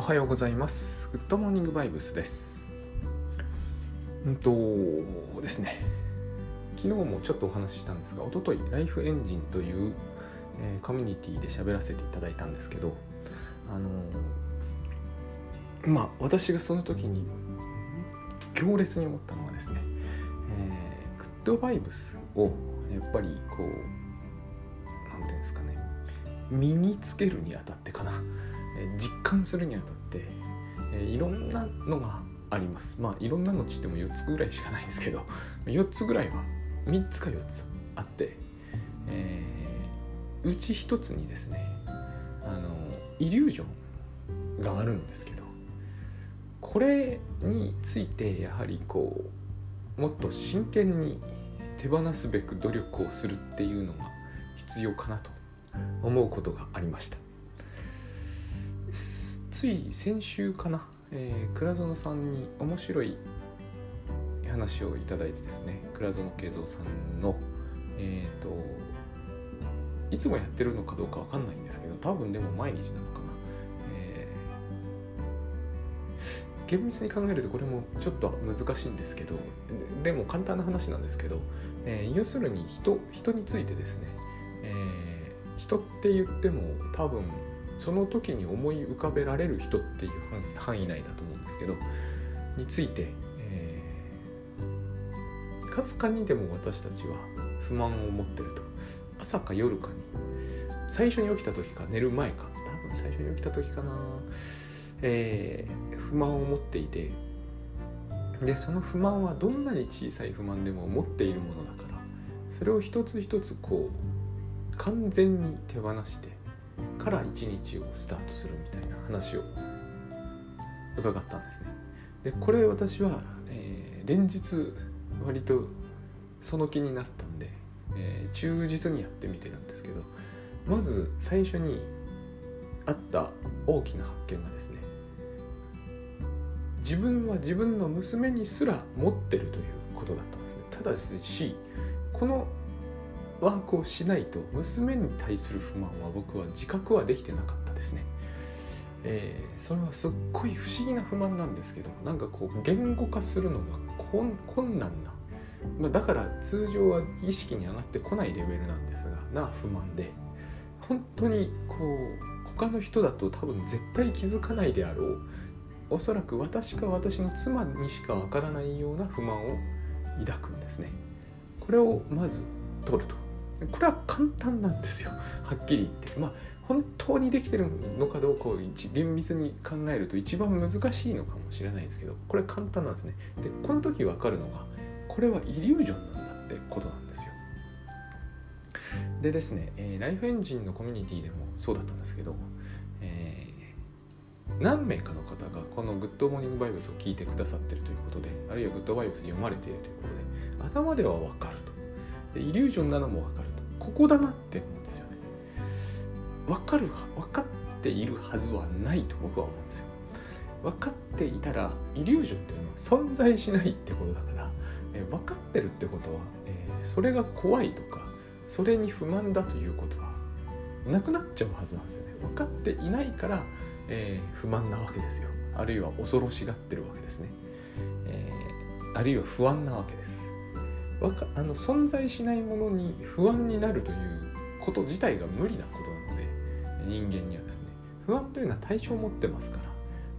おはようございます。グッドモーニングバイブスです。ですね、昨日もちょっとお話ししたんですが、一昨日ライフエンジンという、コミュニティで喋らせていただいたんですけど、私がその時に強烈に思ったのはですね、グッドバイブスをやっぱりこうなんていうんですかね、身につけるにあたってかな、実感するにあたって、いろんなのがあります。いろんなのって言っても4つぐらいしかないんですけど、4つぐらいは3つか4つあって、うち1つにですね、イリュージョンがあるんですけど、これについてやはりこうもっと真剣に手放すべく努力をするっていうのが必要かなと思うことがありました。つい先週かな、倉園さんに面白い話をいただいてですね、倉園慶三さんの、いつもやってるのかどうかわかんないんですけど、多分でも毎日なのかな、厳密に考えるとこれもちょっと難しいんですけど、でも簡単な話なんですけど、要するに人についてですね、人って言っても多分その時に思い浮かべられる人っていう範囲内だと思うんですけどについて、かすかにでも私たちは不満を持ってると、朝か夜かに、最初に起きた時か寝る前か、多分最初に起きた時かな、不満を持っていて、でその不満はどんなに小さい不満でも持っているものだから、それを一つ一つこう完全に手放してから一日をスタートするみたいな話を伺ったんですね。でこれ私は、連日割とその気になったんで、忠実にやってみてるんですけど、まず最初にあった大きな発見がですね、自分は自分の娘にすら持ってるということだったんですね。ただしこのワークをしないと娘に対する不満は僕は自覚はできてなかったですね。それはすっごい不思議な不満なんですけど、なんかこう言語化するのが困難な、だから通常は意識に上がってこないレベルなんですが不満で、本当にこう他の人だと多分絶対気づかないであろう、おそらく私か私の妻にしかわからないような不満を抱くんですね。これをまず取ると、これは簡単なんですよ、はっきり言って。本当にできてるのかどうかを厳密に考えると一番難しいのかもしれないんですけど、これ簡単なんですね。でこの時分かるのが、これはイリュージョンなんだってことなんですよ。でですね、ライフエンジンのコミュニティでもそうだったんですけど、何名かの方がこのグッドモーニングバイブスを聞いてくださってるということで、あるいはグッドバイブス読まれているということで、頭では分かると、でイリュージョンなのも分かると、ここだなって思うんですよね。分かっているはずはないと僕は思うんですよ。分かっていたらイリュージョンっていうのは存在しないってことだから、分かってるってことは、それが怖いとかそれに不満だということはなくなっちゃうはずなんですよね。分かっていないから、不満なわけですよ。あるいは恐ろしがってるわけですね、あるいは不安なわけです。存在しないものに不安になるということ自体が無理なことなので、人間にはですね、不安というのは対象を持ってますから、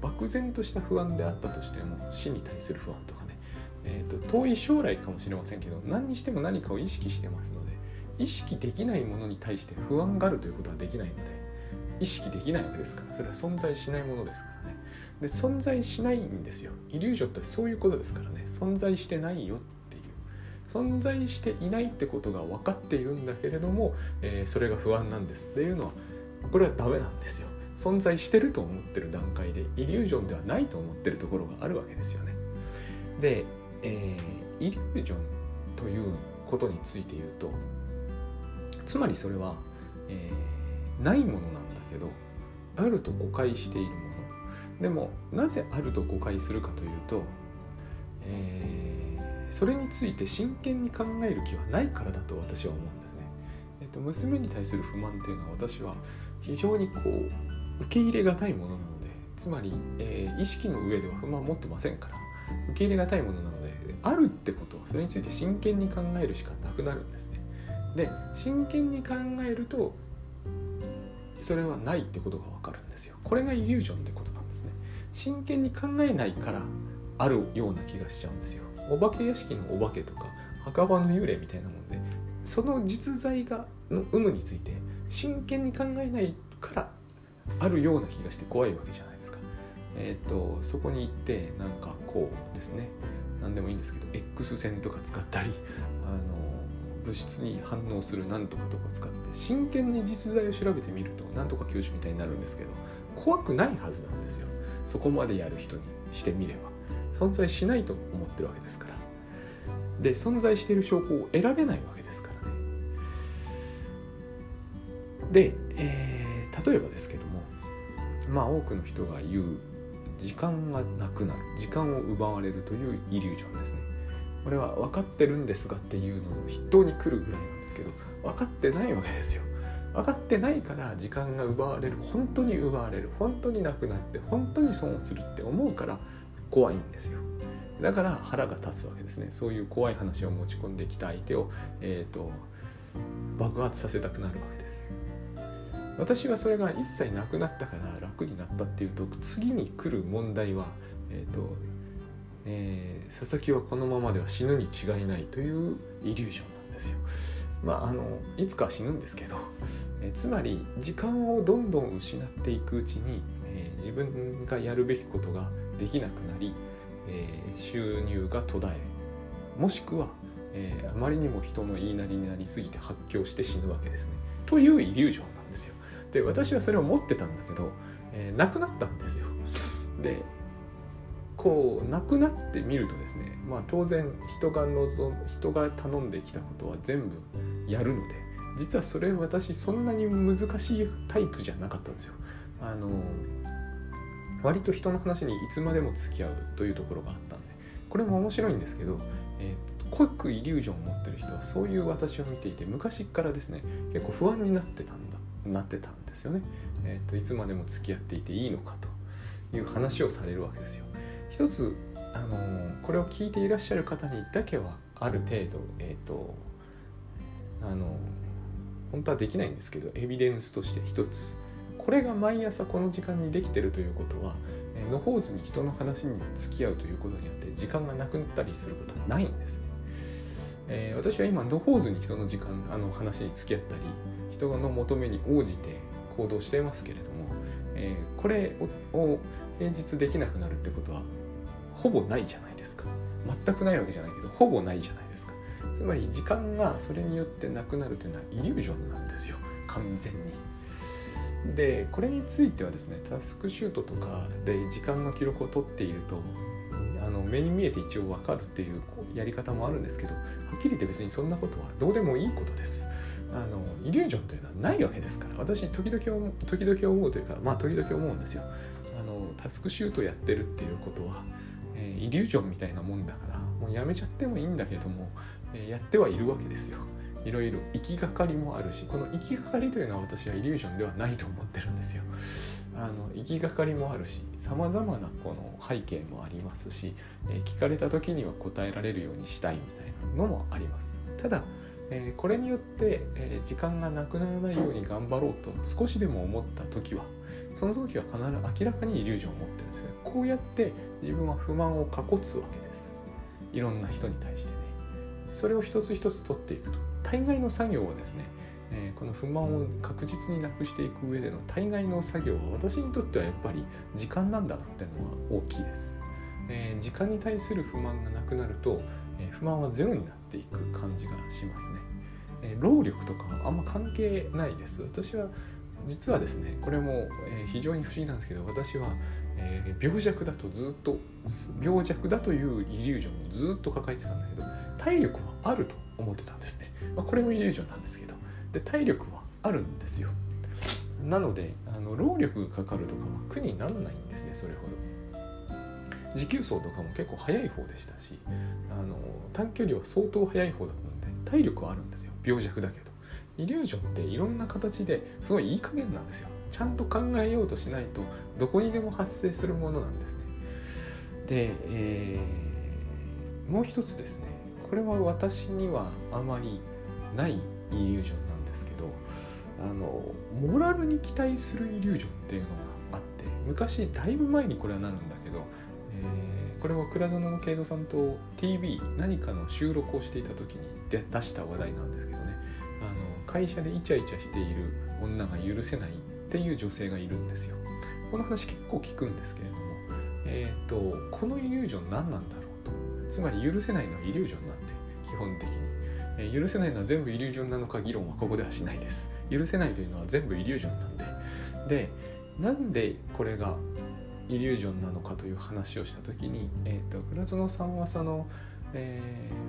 漠然とした不安であったとしても、死に対する不安とかね、遠い将来かもしれませんけど、何にしても何かを意識してますので、意識できないものに対して不安があるということはできないので、意識できないわけですから、それは存在しないものですからね。で存在しないんですよ。イリュージョンってそういうことですからね。存在してないよ、存在していないってことが分かっているんだけれども、それが不安なんですっていうのは、これはダメなんですよ。存在してると思ってる段階でイリュージョンではないと思ってるところがあるわけですよね。で、イリュージョンということについて言うと、つまりそれは、ないものなんだけどあると誤解しているものでも、なぜあると誤解するかというと、それについて真剣に考える気はないからだと私は思うんですね。娘に対する不満というのは、私は非常にこう受け入れがたいものなので、つまり、意識の上では不満を持ってませんから受け入れがたいものなので、あるってことはそれについて真剣に考えるしかなくなるんですね。で、真剣に考えるとそれはないってことが分かるんですよ。これがイリュージョンってことなんですね。真剣に考えないからあるような気がしちゃうんですよ。お化け屋敷のお化けとか墓場の幽霊みたいなもんで、その実在がの有無について真剣に考えないからあるような気がして怖いわけじゃないですか。そこに行ってなんかこうですね、何でもいいんですけど X 線とか使ったり、物質に反応するなんとかとか使って真剣に実在を調べてみるとなんとか教授みたいになるんですけど、怖くないはずなんですよ。そこまでやる人にしてみれば存在しないと思ってるわけですから。で、存在している証拠を得られないわけですからね。で、例えばですけども、まあ多くの人が言う時間がなくなる、時間を奪われるというイリュージョンですね。これは分かってるんですがっていうのを筆頭に来るぐらいなんですけど、分かってないわけですよ。分かってないから時間が奪われる、本当に奪われる、本当になくなって本当に損をするって思うから怖いんですよ。だから腹が立つわけですね。そういう怖い話を持ち込んできた相手を、爆発させたくなるわけです。私はそれが一切なくなったから楽になったっていうと、次に来る問題は、佐々木はこのままでは死ぬに違いないというイリュージョンなんですよ。いつかは死ぬんですけど、つまり時間をどんどん失っていくうちに、自分がやるべきことができなくなり、収入が途絶え、もしくは、あまりにも人の言いなりになりすぎて発狂して死ぬわけですね。というイリュージョンなんですよ。で、私はそれを持ってたんだけど、なくなったんですよ。で、こうなくなってみるとですね、まあ当然人が頼んできたことは全部やるので、実はそれ私そんなに難しいタイプじゃなかったんですよ。割と人の話にいつまでも付き合うというところがあったんで、これも面白いんですけど、濃くイリュージョンを持ってる人はそういう私を見ていて、昔からですね結構不安になってたんですよね。いつまでも付き合っていていいのかという話をされるわけですよ。一つ、これを聞いていらっしゃる方にだけはある程度、本当はできないんですけどエビデンスとして一つ、これが毎朝この時間にできてるということは、のほうずに人の話に付き合うということによって時間がなくなったりすることはないんですね。私は今のほうずに人の時間話に付き合ったり人の求めに応じて行動していますけれども、これを現実できなくなるってことはほぼないじゃないですか。全くないわけじゃないけどほぼないじゃないですか。つまり時間がそれによってなくなるというのはイリュージョンなんですよ、完全に。で、これについてはですね、タスクシュートとかで時間の記録を取っていると目に見えて一応分かるっていうやり方もあるんですけど、はっきり言って別にそんなことはどうでもいいことです。イリュージョンというのはないわけですから、私時々思うというか、まあ時々思うんですよ。タスクシュートやってるっていうことは、イリュージョンみたいなもんだからもうやめちゃってもいいんだけども、やってはいるわけですよ。いろいろ行きがかりもあるし、この行きがかりというのは私はイリュージョンではないと思ってるんですよ。行きがかりもあるし、さまざまなこの背景もありますし、聞かれた時には答えられるようにしたいみたいなのもあります。ただ、これによって、時間がなくならないように頑張ろうと少しでも思った時は、その時は必ず明らかにイリュージョンを持ってるんですね。こうやって自分は不満をかこつわけです、いろんな人に対してね。それを一つ一つ取っていくと、大概の作業はですね、この不満を確実になくしていく上での大概の作業は、私にとってはやっぱり時間なんだなっていうのは大きいです。時間に対する不満がなくなると、不満はゼロになっていく感じがしますね。労力とかはあんま関係ないです。私は実はですね、これも非常に不思議なんですけど、私は病弱だというイリュージョンをずっと抱えてたんだけど、体力はあると思ってたんですね。これもイリュージョンなんですけど、で、体力はあるんですよ。なので労力がかかるとかは苦にならないんですね。それほど持久走とかも結構速い方でしたし、短距離は相当速い方だったので体力はあるんですよ、病弱だけど。イリュージョンっていろんな形ですごいいい加減なんですよ。ちゃんと考えようとしないとどこにでも発生するものなんですね。で、もう一つですね、これは私にはあまりないイリュージョンなんですけど、モラルに期待するイリュージョンっていうのがあって、昔だいぶ前にこれはなるんだけど、これは倉園慶三さんと TV 何かの収録をしていた時に出した話題なんですけどね、会社でイチャイチャしている女が許せないっていう女性がいるんですよ。この話結構聞くんですけれども、このイリュージョン何なんだろうと、つまり許せないのはイリュージョンなんで、基本的に、許せないのは全部イリュージョンなのか議論はここではしないです。許せないというのは全部イリュージョンなんで、なんでこれがイリュージョンなのかという話をした時に、倉園さんはその、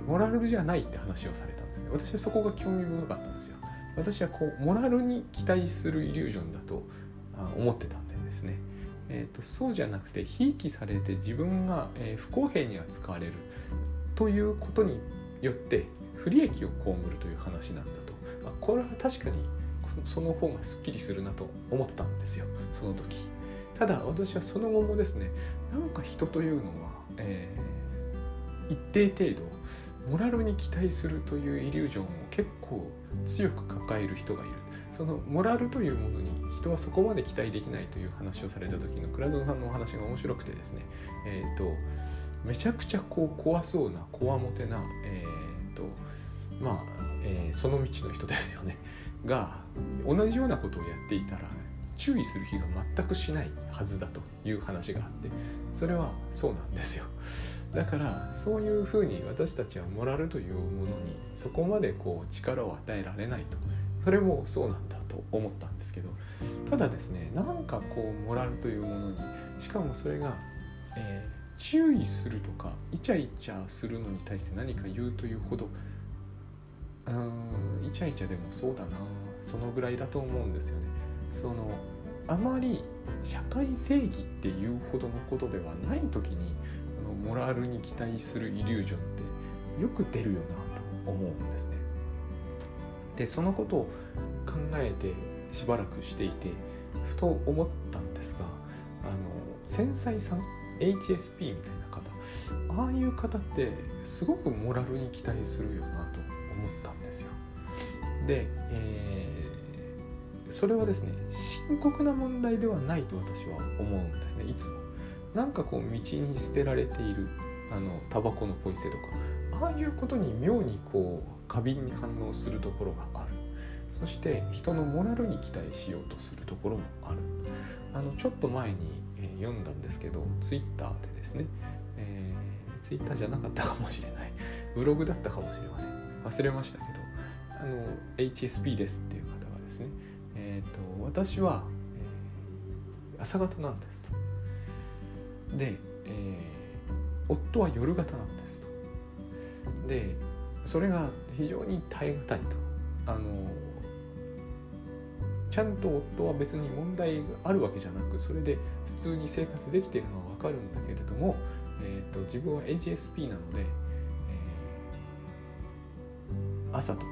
モラルじゃないって話をされたんですね。私はそこが興味深かったんですよ。私はこうモラルに期待するイリュージョンだと思ってたんでですね、そうじゃなくて、ひいきされて自分が不公平に扱われるということによって不利益を被るという話なんだと、これは確かにその方がすっきりするなと思ったんですよ、その時。ただ私はその後もですね、なんか人というのは、一定程度モラルに期待するというイリュージョンを結構強く抱える人がいる。そのモラルというものに人はそこまで期待できないという話をされた時の倉園さんのお話が面白くてですね、めちゃくちゃこう怖そうなこわもてな、その道の人ですよねが同じようなことをやっていたら注意する日が全くしないはずだという話があって、それはそうなんですよ。だからそういうふうに私たちはモラルというものにそこまでこう力を与えられないと、それもそうなんだと思ったんですけど、ただですね、なんかこうモラルというものに、しかもそれが、注意するとかイチャイチャするのに対して何か言うというほど、イチャイチャでもそうだな、そのぐらいだと思うんですよね。そのあまり社会正義っていうほどのことではない時にモラルに期待するイリュージョンってよく出るよなと思うんですね。で、そのことを考えてしばらくしていてふと思ったんですが、繊細さん HSP みたいな方、ああいう方ってすごくモラルに期待するよなと思ったんですよ。で、それはですね、深刻な問題ではないと私は思うんですね。いつもなんかこう道に捨てられているタバコのポイ捨てとか、ああいうことに妙にこう過敏に反応するところがある。そして人のモラルに期待しようとするところもある。ちょっと前に読んだんですけど、ツイッターでですね、ツイッターじゃなかったかもしれない、ブログだったかもしれません、忘れましたけど、HSP ですっていう方がですね、私は、朝方なんですと。で、夫は夜型なんですと。で、それが非常に耐え難いと。ちゃんと夫は別に問題があるわけじゃなく、それで普通に生活できているのはわかるんだけれども、自分は HSP なので、朝とか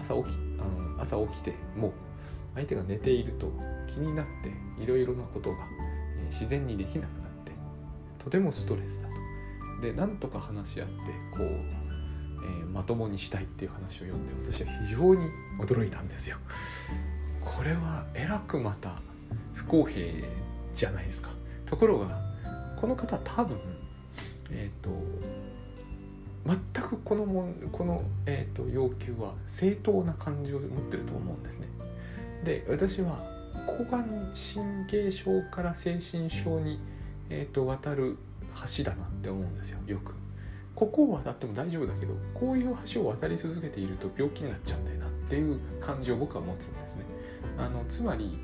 朝起きても相手が寝ていると気になっていろいろなことが自然にできなくなってとてもストレスだと。で、なんとか話し合ってこう、まともにしたいっていう話を読んで、私は非常に驚いたんですよ。これはえらくまた不公平じゃないですか。ところがこの方多分全くこの、要求は正当な感じを持ってると思うんですね。で、私は交感神経症から精神症に、渡る橋だなって思うんですよ。よくここを渡っても大丈夫だけど、こういう橋を渡り続けていると病気になっちゃうんだよなっていう感じを僕は持つんですね。つまり、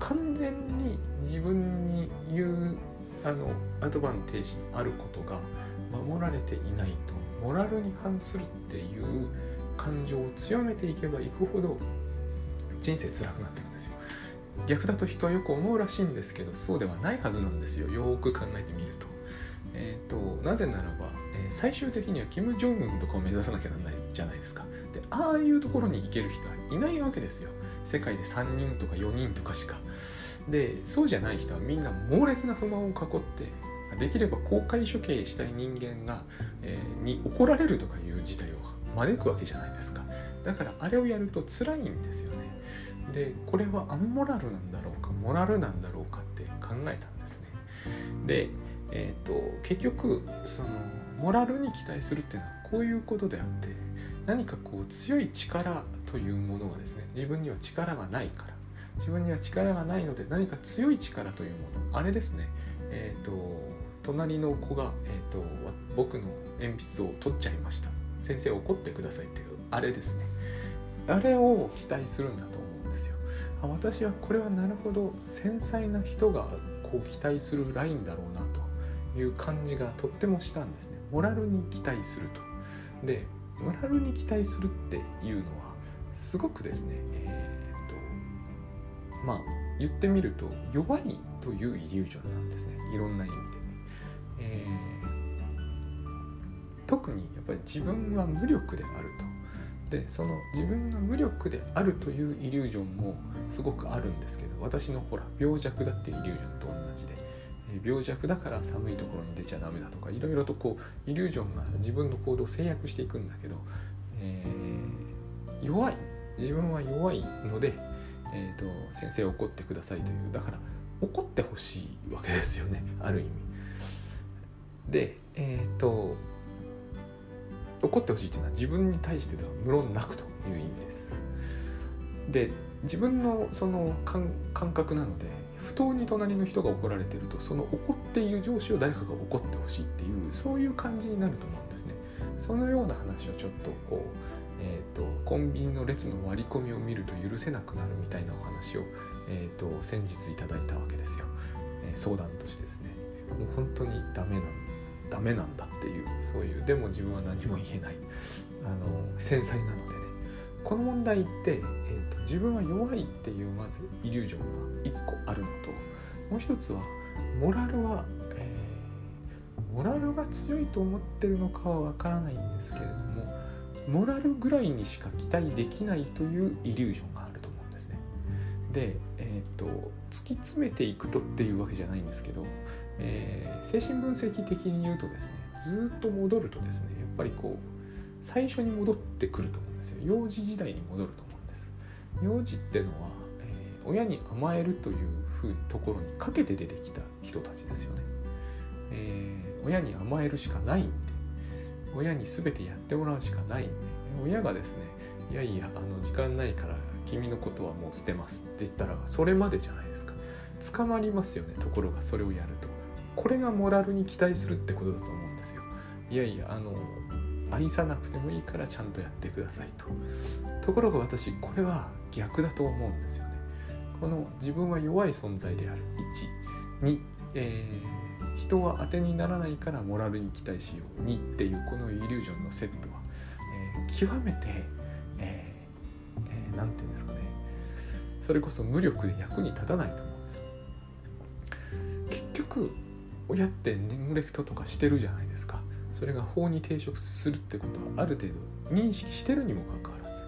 完全に自分に言うアドバンテージにあることが守られていないと、モラルに反するっていう感情を強めていけばいくほど人生辛くなっていくんですよ。逆だと人はよく思うらしいんですけど、そうではないはずなんですよ、よく考えてみると。なぜならば、最終的にはキム・ジョンウンとかを目指さなきゃならないじゃないですか。で、ああいうところに行ける人はいないわけですよ。世界で3人とか4人とかしか。で、そうじゃない人はみんな猛烈な不満を囲って、できれば公開処刑したい人間が、に怒られるとかいう事態を招くわけじゃないですか。だからあれをやると辛いんですよね。で、これはアンモラルなんだろうか、モラルなんだろうかって考えたんですね。で、結局そのモラルに期待するっていうのはこういうことであって、何かこう強い力というものがですね、自分には力がないから、自分には力がないので何か強い力というもの、あれですね、隣の子が、僕の鉛筆を取っちゃいました、先生怒ってくださいっていうあれですね、あれを期待するんだと思うんですよ。あ、私はこれはなるほど繊細な人がこう期待するラインだろうなという感じがとってもしたんですね。モラルに期待すると。で、モラルに期待するっていうのはすごくですね、まあ言ってみると弱いというイリュージョンなんですね、いろんな意味でね。特にやっぱり自分は無力であると。で、その自分が無力であるというイリュージョンもすごくあるんですけど、私のほら病弱だっていうイリュージョンと同じで、病弱だから寒いところに出ちゃダメだとか、いろいろとこうイリュージョンが自分の行動を制約していくんだけど、弱い、自分は弱いので、先生怒ってくださいという、だから怒ってほしいわけですよね、ある意味で。怒ってほしいというのは自分に対してでは無論なくという意味です。で、自分のその感覚なので、不当に隣の人が怒られていると、その怒っている上司を誰かが怒ってほしいっていう、そういう感じになると思うんですね。そのような話をちょっとこう、コンビニの列の割り込みを見ると許せなくなるみたいなお話を、先日いただいたわけですよ、相談としてですね。もう本当にダメなんだっていう、そういう、でも自分は何も言えない、繊細なのでね、この問題って、自分は弱いっていうまずイリュージョンが1個あるのと、もう一つはモラルは、モラルが強いと思ってるのかはわからないんですけれども、モラルぐらいにしか期待できないというイリュージョンがあると思うんですね。で、突き詰めていくとっていうわけじゃないんですけど、精神分析的に言うとですね、ずっと戻るとですね、やっぱりこう最初に戻ってくると思うんですよ。幼児時代に戻ると思うんです。幼児ってのは、親に甘えるというところにかけて出てきた人たちですよね。親に甘えるしかないんで、親に全てやってもらうしかないんで、親がですね、いやいや時間ないから君のことはもう捨てますって言ったら、それまでじゃないですか。捕まりますよね。ところがそれをやると、これがモラルに期待するってことだと思うんですよ。いやいや愛さなくてもいいからちゃんとやってくださいと。ところが私、これは逆だと思うんですよね。この自分は弱い存在である1、2、人は当てにならないからモラルに期待しようにっていう、このイリュージョンのセットは、極めて、なんていうんですかね、それこそ無力で役に立たないと思うんですよ。結局親ってネグレクトとかしてるじゃないですか。それが法に抵触するってことはある程度認識してるにもかかわらず、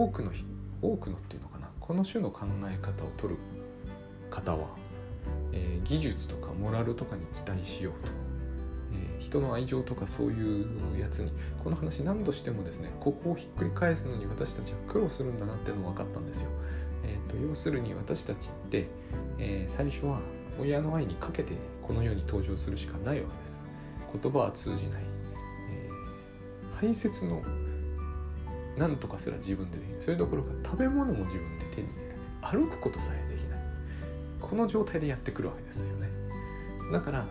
多くのっていうのかな、この種の考え方を取る方は、技術とかモラルとかに期待しようと、人の愛情とかそういうやつに、この話何度してもですね、ここをひっくり返すのに私たちは苦労するんだなっていうのが分かったんですよ。要するに私たちって、最初は親の愛にかけてこの世に登場するしかないわけです。言葉は通じない、排泄の何とかすら自分でできない。それどころか食べ物も自分で手に入れない。歩くことさえできない。この状態でやってくるわけですよね。だから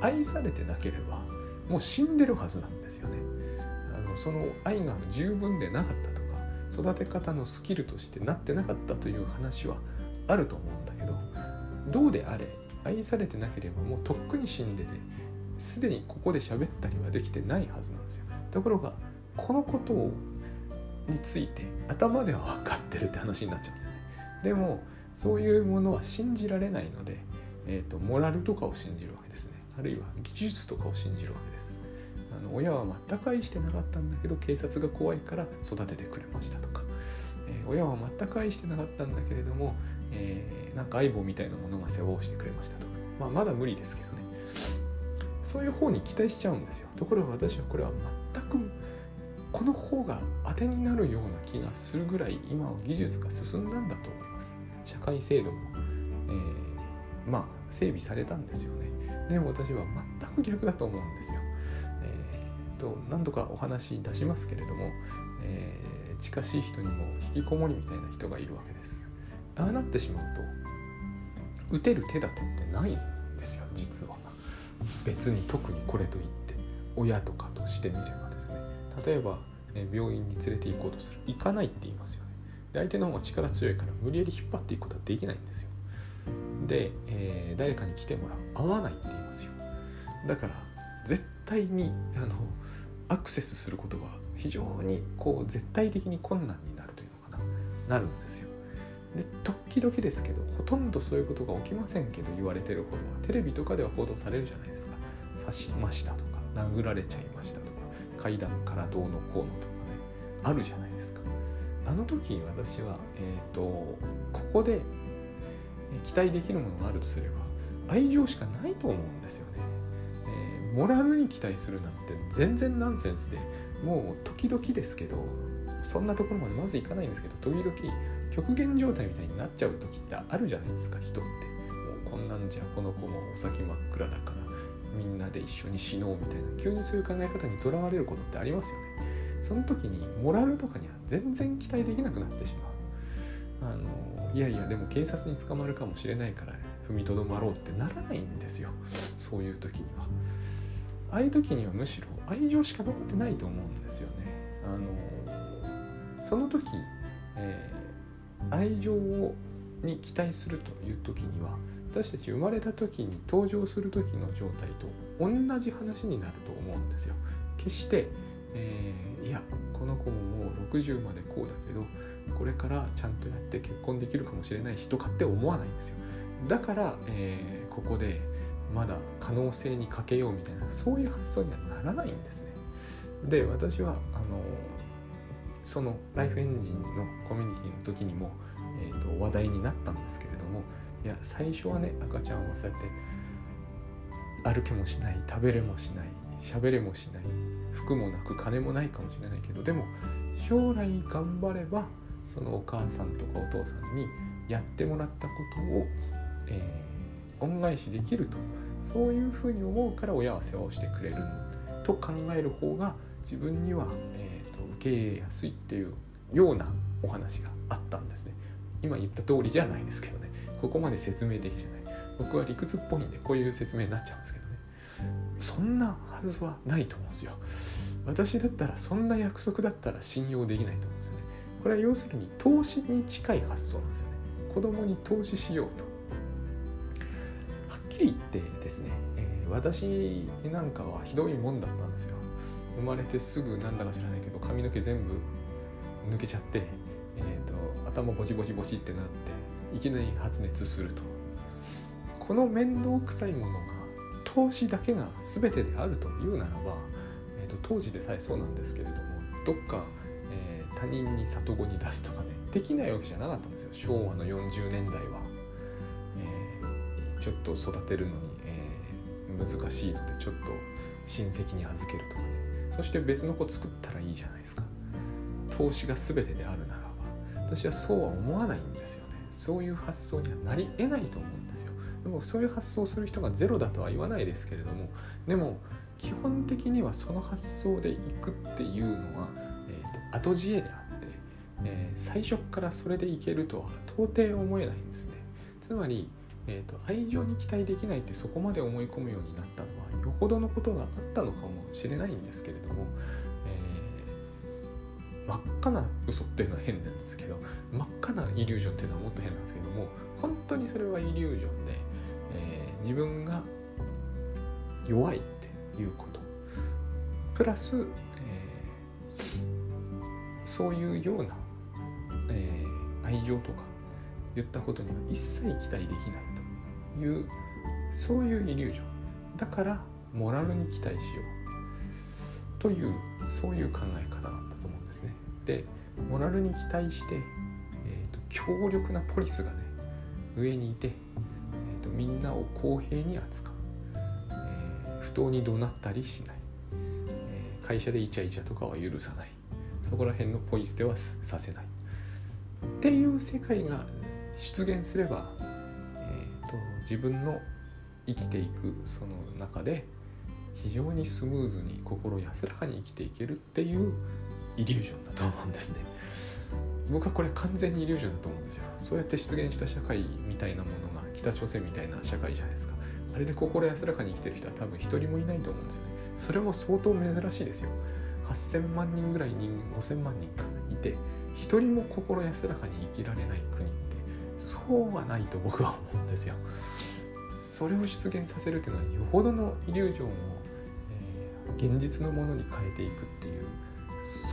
愛されてなければもう死んでるはずなんですよね。その愛が十分でなかったとか、育て方のスキルとしてなってなかったという話はあると思うんだけど、どうであれ愛されてなければもうとっくに死んでて、すでにここで喋ったりはできてないはずなんですよ。ところがこのことをについて頭では分かってるって話になっちゃうんですよね。でもそういうものは信じられないので、モラルとかを信じるわけですね。あるいは技術とかを信じるわけです。親は全く愛してなかったんだけど警察が怖いから育ててくれましたとか、親は全く愛してなかったんだけれども、なんか相棒みたいなものが世話をしてくれましたとか、まだ無理ですけどね、そういう方に期待しちゃうんですよ。ところが私はこれは全くこの方が当てになるような気がするぐらい今は技術が進んだんだと思います。社会制度も、整備されたんですよね。でも私は全く逆だと思うんですよ。何度かお話出しますけれども、近しい人にも引きこもりみたいな人がいるわけです。ああなってしまうと打てる手立てってないんですよ。実は別に特にこれといって親とかとしてみればですね、例えば病院に連れて行こうとする、行かないって言いますよね。で相手の方が力強いから無理やり引っ張っていくことはできないんですよ。で、誰かに来てもらう、会わないって言いますよ。だから絶対にアクセスすることが非常にこう絶対的に困難になるというのかな、なるんですよ。で時々ですけどほとんどそういうことが起きませんけど、言われてることはテレビとかでは報道されるじゃないですか。刺しましたとか殴られちゃいましたとか階段からどうのこうのとかね、あるじゃないですか。あの時私は、ここで期待できるものがあるとすれば愛情しかないと思うんですよね。モラルに期待するなんて全然ナンセンスで、もう時々ですけど、そんなところまでまずいかないんですけど、時々極限状態みたいになっちゃう時ってあるじゃないですか、人って。もうこんなんじゃこの子もお先真っ暗だからみんなで一緒に死のうみたいな、急にそういう考え方にとらわれることってありますよね。その時にモラルとかには全然期待できなくなってしまう。いやいやでも警察に捕まるかもしれないから踏みとどまろうってならないんですよ、そういう時には。ああいう時にはむしろ愛情しか残ってないと思うんですよね。その時、愛情に期待するという時には私たち生まれた時に登場する時の状態と同じ話になると思うんですよ。決して、いやこの子ももう60までこうだけどこれからちゃんとやって結婚できるかもしれないしとかって思わないんですよ。だから、ここでまだ可能性に欠けようみたいなそういう発想にはならないんですね。で私はそのライフエンジンのコミュニティの時にも、話題になったんですけれども、いや最初はね赤ちゃんはそうやって歩けもしない、食べれもしない、喋れもしない、服もなく金もないかもしれないけど、でも将来頑張ればそのお母さんとかお父さんにやってもらったことを、恩返しできると、そういうふうに思うから親は世話をしてくれると考える方が自分には、受け入れやすいっていうようなお話があったんですね。今言った通りじゃないですけどね、ここまで説明的じゃない、僕は理屈っぽいんでこういう説明になっちゃうんですけどね、そんなはずはないと思うんですよ。私だったらそんな約束だったら信用できないと思うんですよね。これは要するに投資に近い発想なんですよね。子供に投資しようと言ってですね、私なんかはひどいもんだったんですよ。生まれてすぐなんだか知らないけど髪の毛全部抜けちゃって、頭ボチボチボチってなっていきなり発熱すると、この面倒くさいものが投資だけが全てであるというならば、当時でさえそうなんですけれども、どっか、他人に里子に出すとかねできないわけじゃなかったんですよ、昭和の40年代は。ちょっと育てるのに、難しいのでちょっと親戚に預けるとかね、そして別の子作ったらいいじゃないですか。投資が全てであるならば私はそうは思わないんですよね。そういう発想にはなり得ないと思うんですよ。でもそういう発想をする人がゼロだとは言わないですけれども、でも基本的にはその発想でいくっていうのは、後知恵であって、最初からそれでいけるとは到底思えないんですね。つまり愛情に期待できないってそこまで思い込むようになったのはよほどのことがあったのかもしれないんですけれども、真っ赤な嘘っていうのは変なんですけど、真っ赤なイリュージョンっていうのはもっと変なんですけども、本当にそれはイリュージョンで、自分が弱いっていうことプラス、そういうような、愛情とか言ったことには一切期待できないという、そういうイリュージョン。だからモラルに期待しようというそういう考え方だったと思うんですね。でモラルに期待して、強力なポリスがね上にいて、みんなを公平に扱う、不当に怒鳴ったりしない、会社でイチャイチャとかは許さない、そこら辺のポイ捨てはさせないっていう世界が出現すれば、自分の生きていくその中で非常にスムーズに心安らかに生きていけるっていうイリュージョンだと思うんですね。僕はこれ完全にイリュージョンだと思うんですよ。そうやって出現した社会みたいなものが北朝鮮みたいな社会じゃないですか。あれで心安らかに生きてる人は多分一人もいないと思うんですよね。それも相当珍しいですよ。8000万人ぐらい人5000万人かいて一人も心安らかに生きられない国ってそうはないと僕は思うんですよ。それを出現させるというのはよほどのイリュージョンを、現実のものに変えていくっていう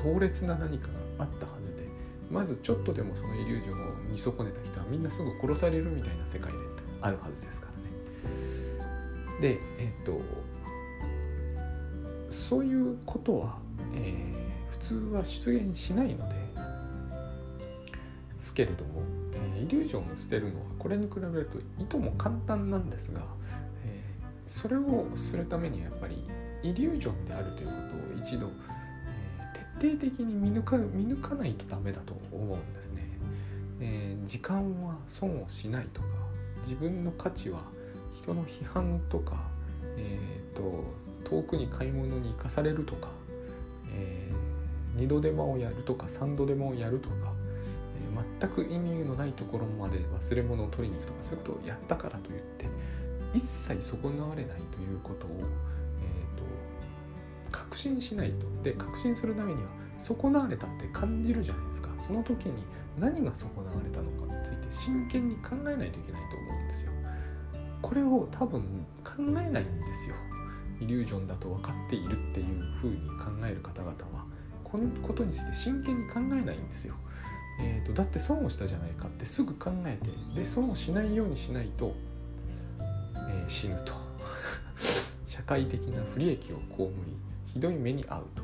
壮烈な何かがあったはずで、まずちょっとでもそのイリュージョンを見損ねた人はみんなすぐ殺されるみたいな世界であるはずですからね。で、そういうことは、普通は出現しないのですけれども、イリュージョンを捨てるのはこれに比べるといとも簡単なんですが、それをするためにはやっぱりイリュージョンであるということを一度、徹底的に見抜かないとダメだと思うんですね。時間は損をしないとか、自分の価値は人の批判とか、遠くに買い物に行かされるとか、2度手間をやるとか3度手間をやるとか、全く意味のないところまで忘れ物を取りに行くとか、そういうことをやったからといって一切損なわれないということを、確信しないと。で確信するためには損なわれたって感じるじゃないですか。その時に何が損なわれたのかについて真剣に考えないといけないと思うんですよ。これを多分考えないんですよ。イリュージョンだと分かっているっていう風に考える方々はこのことについて真剣に考えないんですよ。だって損をしたじゃないかってすぐ考えて、で損をしないようにしないと、死ぬと社会的な不利益を被りひどい目に遭うと、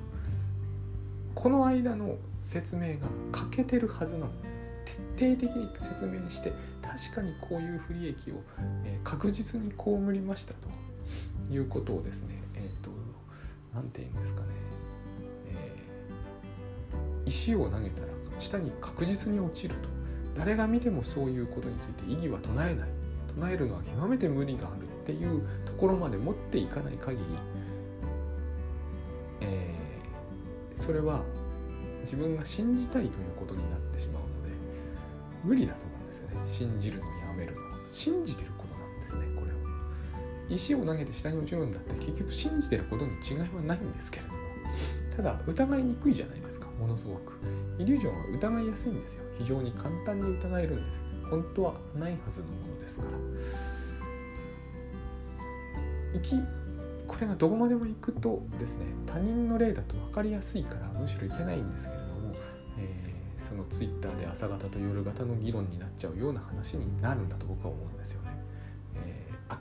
この間の説明が欠けてるはずなんです。徹底的に説明して確かにこういう不利益を、確実に被りましたということをですね、なんて言うんですかね、石を投げたら下に確実に落ちると、誰が見てもそういうことについて異議は唱えない、唱えるのは極めて無理があるっていうところまで持っていかない限り、それは自分が信じたいということになってしまうので無理だと思うんですよね。信じるのやめるのは信じてることなんですね。これを石を投げて下に落ちるんだって結局信じてることに違いはないんですけれども、ただ疑いにくいじゃないですか。ものすごくイリュージョンは疑いやすいんですよ。非常に簡単に疑えるんです。本当はないはずのものですから、これがどこまでも行くとですね、他人の例だと分かりやすいからむしろいけないんですけれども、そのツイッターで朝方と夜方の議論になっちゃうような話になるんだと僕は思うんですよね。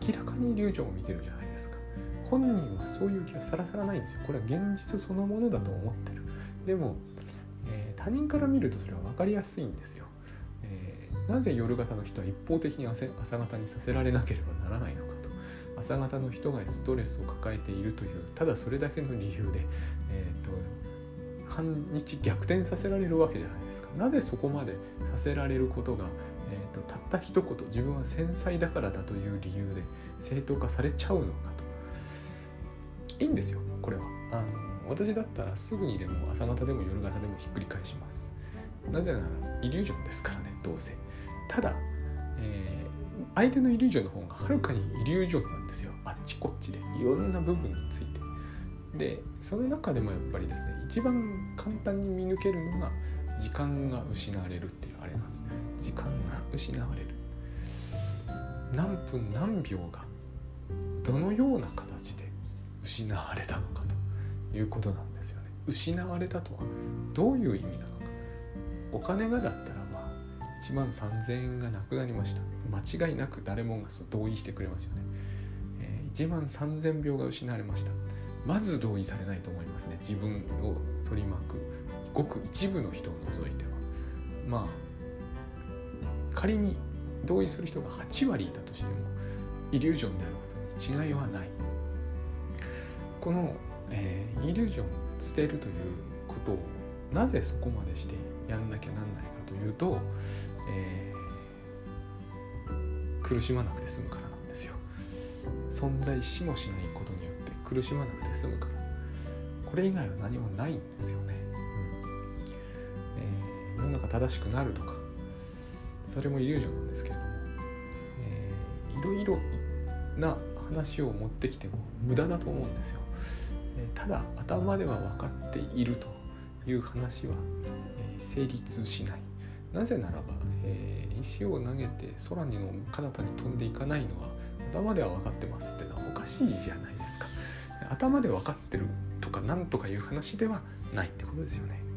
明らかにイリュージョンを見てるじゃないですか。本人はそういう気はさらさらないんですよ。これは現実そのものだと思ってる。でも他人から見るとそれは分かりやすいんですよ。なぜ夜型の人は一方的に朝型にさせられなければならないのかと、朝型の人がストレスを抱えているというただそれだけの理由で、半日逆転させられるわけじゃないですか。なぜそこまでさせられることが、たった一言自分は繊細だからだという理由で正当化されちゃうのかと。いいんですよ。これは私だったらすぐにでも朝方でも夜方でもひっくり返します。なぜならイリュージョンですからね、どうせ。ただ、相手のイリュージョンの方がはるかにイリュージョンなんですよ。あっちこっちでいろんな部分について。でその中でもやっぱりですね、一番簡単に見抜けるのが時間が失われるっていうあれなんです。時間が失われる、何分何秒がどのような形で失われたのかということなんですよね。失われたとはどういう意味なのか。お金がだったら1万3000円がなくなりました。間違いなく誰もが同意してくれますよね。1万3000票が失われました。まず同意されないと思いますね。自分を取り巻くごく一部の人を除いては。まあ仮に同意する人が8割いたとしてもイリュージョンであることに違いはない。この、イリュージョンを捨てるということをなぜそこまでしてやんなきゃなんないかというと、苦しまなくて済むからなんですよ。存在しもしないことによって苦しまなくて済むから、これ以外は何もないんですよね、世の中正しくなるとかそれもイリュージョンなんですけれども、いろいろな話を持ってきても無駄だと思うんですよ、ただ頭では分かっているという話は、成立しない。なぜならば、石を投げて空にの彼方に飛んでいかないのは頭では分かってますってのはおかしいじゃないですか。頭で分かってるとかなんとかいう話ではないってことですよね。